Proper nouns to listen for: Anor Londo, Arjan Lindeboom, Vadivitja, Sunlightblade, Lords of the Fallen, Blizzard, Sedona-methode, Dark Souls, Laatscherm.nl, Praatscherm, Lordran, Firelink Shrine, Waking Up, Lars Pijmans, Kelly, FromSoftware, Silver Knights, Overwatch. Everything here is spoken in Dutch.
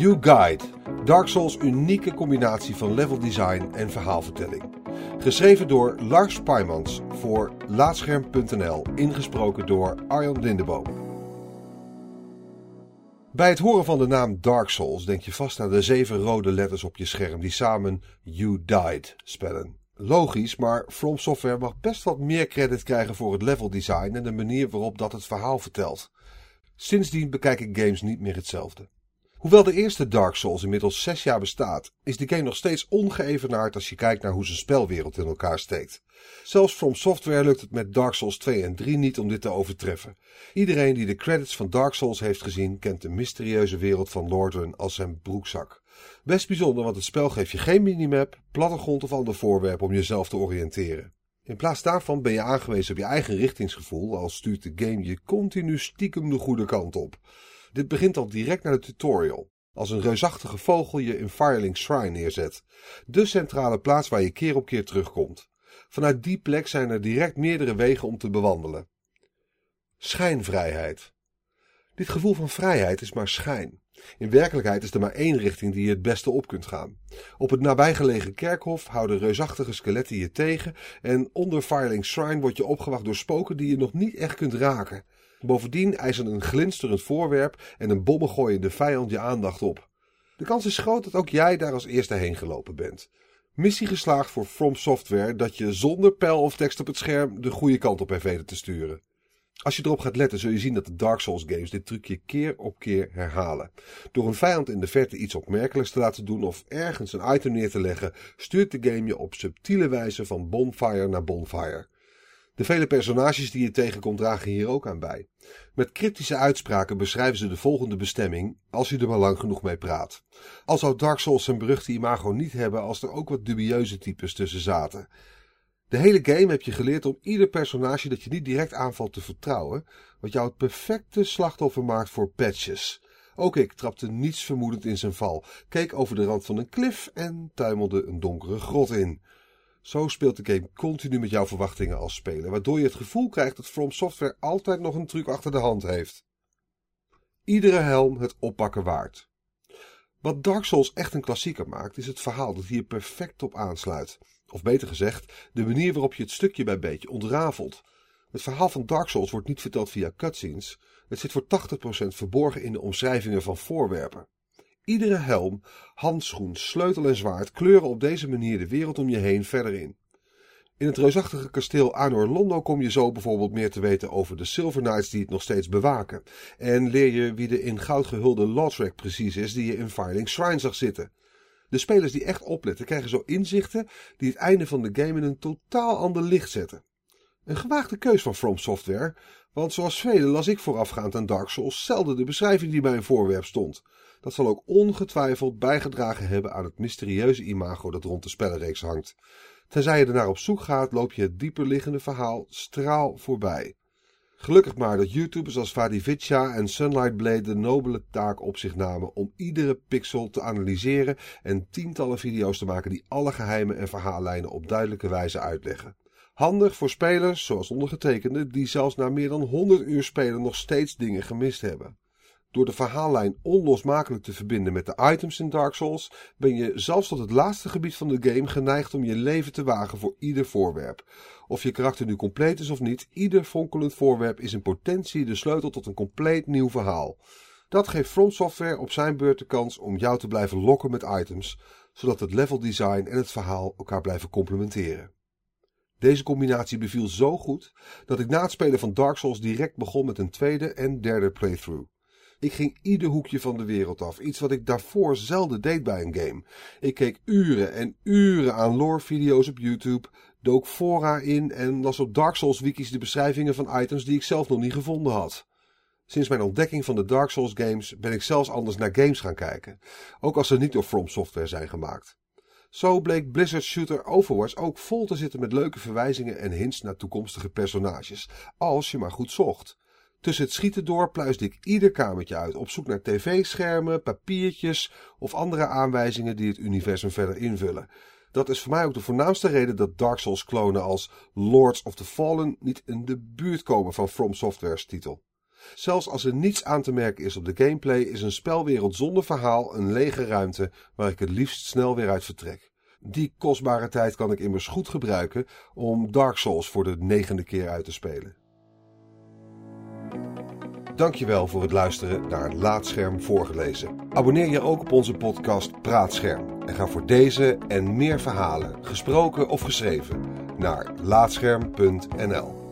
U-Guide, Dark Souls' unieke combinatie van leveldesign en verhaalvertelling. Geschreven door Lars Pijmans voor Laatscherm.nl, ingesproken door Arjan Lindeboom. Bij het horen van de naam Dark Souls denk je vast aan de 7 rode letters op je scherm die samen You Died spellen. Logisch, maar FromSoftware mag best wat meer credit krijgen voor het leveldesign en de manier waarop dat het verhaal vertelt. Sindsdien bekijk ik games niet meer hetzelfde. Hoewel de eerste Dark Souls inmiddels 6 jaar bestaat, is de game nog steeds ongeëvenaard als je kijkt naar hoe zijn spelwereld in elkaar steekt. Zelfs FromSoftware lukt het met Dark Souls 2 en 3 niet om dit te overtreffen. Iedereen die de credits van Dark Souls heeft gezien, kent de mysterieuze wereld van Lordran als zijn broekzak. Best bijzonder, want het spel geeft je geen minimap, plattegrond of ander voorwerp om jezelf te oriënteren. In plaats daarvan ben je aangewezen op je eigen richtingsgevoel, al stuurt de game je continu stiekem de goede kant op. Dit begint al direct na de tutorial, als een reusachtige vogel je in Firelink Shrine neerzet, de centrale plaats waar je keer op keer terugkomt. Vanuit die plek zijn er direct meerdere wegen om te bewandelen. Schijnvrijheid. Dit gevoel van vrijheid is maar schijn. In werkelijkheid is er maar 1 richting die je het beste op kunt gaan. Op het nabijgelegen kerkhof houden reusachtige skeletten je tegen en onder Firelink Shrine word je opgewacht door spoken die je nog niet echt kunt raken. Bovendien eisen een glinsterend voorwerp en een bommengooiende vijand je aandacht op. De kans is groot dat ook jij daar als eerste heen gelopen bent. Missie geslaagd voor From Software dat je zonder pijl of tekst op het scherm de goede kant op heeft weten te sturen. Als je erop gaat letten zul je zien dat de Dark Souls games dit trucje keer op keer herhalen. Door een vijand in de verte iets opmerkelijks te laten doen of ergens een item neer te leggen, stuurt de game je op subtiele wijze van bonfire naar bonfire. De vele personages die je tegenkomt dragen hier ook aan bij. Met cryptische uitspraken beschrijven ze de volgende bestemming, als je er maar lang genoeg mee praat. Al zou Dark Souls zijn beruchte imago niet hebben als er ook wat dubieuze types tussen zaten. De hele game heb je geleerd om ieder personage dat je niet direct aanvalt te vertrouwen, wat jou het perfecte slachtoffer maakt voor patches. Ook ik trapte nietsvermoedend in zijn val, keek over de rand van een klif en tuimelde een donkere grot in. Zo speelt de game continu met jouw verwachtingen als speler, waardoor je het gevoel krijgt dat From Software altijd nog een truc achter de hand heeft. Iedere helm het oppakken waard. Wat Dark Souls echt een klassieker maakt, is het verhaal dat hier perfect op aansluit. Of beter gezegd, de manier waarop je het stukje bij beetje ontrafelt. Het verhaal van Dark Souls wordt niet verteld via cutscenes. Het zit voor 80% verborgen in de omschrijvingen van voorwerpen. Iedere helm, handschoen, sleutel en zwaard kleuren op deze manier de wereld om je heen verder in. In het reusachtige kasteel Anor Londo kom je zo bijvoorbeeld meer te weten over de Silver Knights die het nog steeds bewaken. En leer je wie de in goud gehulde Lordran precies is die je in Firelink Shrine zag zitten. De spelers die echt opletten krijgen zo inzichten die het einde van de game in een totaal ander licht zetten. Een gewaagde keus van From Software, want zoals velen las ik voorafgaand aan Dark Souls zelden de beschrijving die bij een voorwerp stond. Dat zal ook ongetwijfeld bijgedragen hebben aan het mysterieuze imago dat rond de spellenreeks hangt. Tenzij je ernaar op zoek gaat, loop je het dieperliggende verhaal straal voorbij. Gelukkig maar dat YouTubers als Vadivitja en Sunlightblade de nobele taak op zich namen om iedere pixel te analyseren en tientallen video's te maken die alle geheimen en verhaallijnen op duidelijke wijze uitleggen. Handig voor spelers, zoals ondergetekende, die zelfs na meer dan 100 uur spelen nog steeds dingen gemist hebben. Door de verhaallijn onlosmakelijk te verbinden met de items in Dark Souls, ben je zelfs tot het laatste gebied van de game geneigd om je leven te wagen voor ieder voorwerp. Of je karakter nu compleet is of niet, ieder fonkelend voorwerp is in potentie de sleutel tot een compleet nieuw verhaal. Dat geeft From Software op zijn beurt de kans om jou te blijven lokken met items, zodat het leveldesign en het verhaal elkaar blijven complementeren. Deze combinatie beviel zo goed, dat ik na het spelen van Dark Souls direct begon met een tweede en derde playthrough. Ik ging ieder hoekje van de wereld af, iets wat ik daarvoor zelden deed bij een game. Ik keek uren en uren aan lore-video's op YouTube, dook fora in en las op Dark Souls-wikis de beschrijvingen van items die ik zelf nog niet gevonden had. Sinds mijn ontdekking van de Dark Souls games ben ik zelfs anders naar games gaan kijken, ook als ze niet door From Software zijn gemaakt. Zo bleek Blizzard shooter Overwatch ook vol te zitten met leuke verwijzingen en hints naar toekomstige personages, als je maar goed zocht. Tussen het schieten door pluisde ik ieder kamertje uit, op zoek naar tv-schermen, papiertjes of andere aanwijzingen die het universum verder invullen. Dat is voor mij ook de voornaamste reden dat Dark Souls klonen als Lords of the Fallen niet in de buurt komen van From Software's titel. Zelfs als er niets aan te merken is op de gameplay, is een spelwereld zonder verhaal een lege ruimte waar ik het liefst snel weer uit vertrek. Die kostbare tijd kan ik immers goed gebruiken om Dark Souls voor de 9e keer uit te spelen. Dankjewel voor het luisteren naar Laatscherm voorgelezen. Abonneer je ook op onze podcast Praatscherm en ga voor deze en meer verhalen, gesproken of geschreven, naar Laatscherm.nl.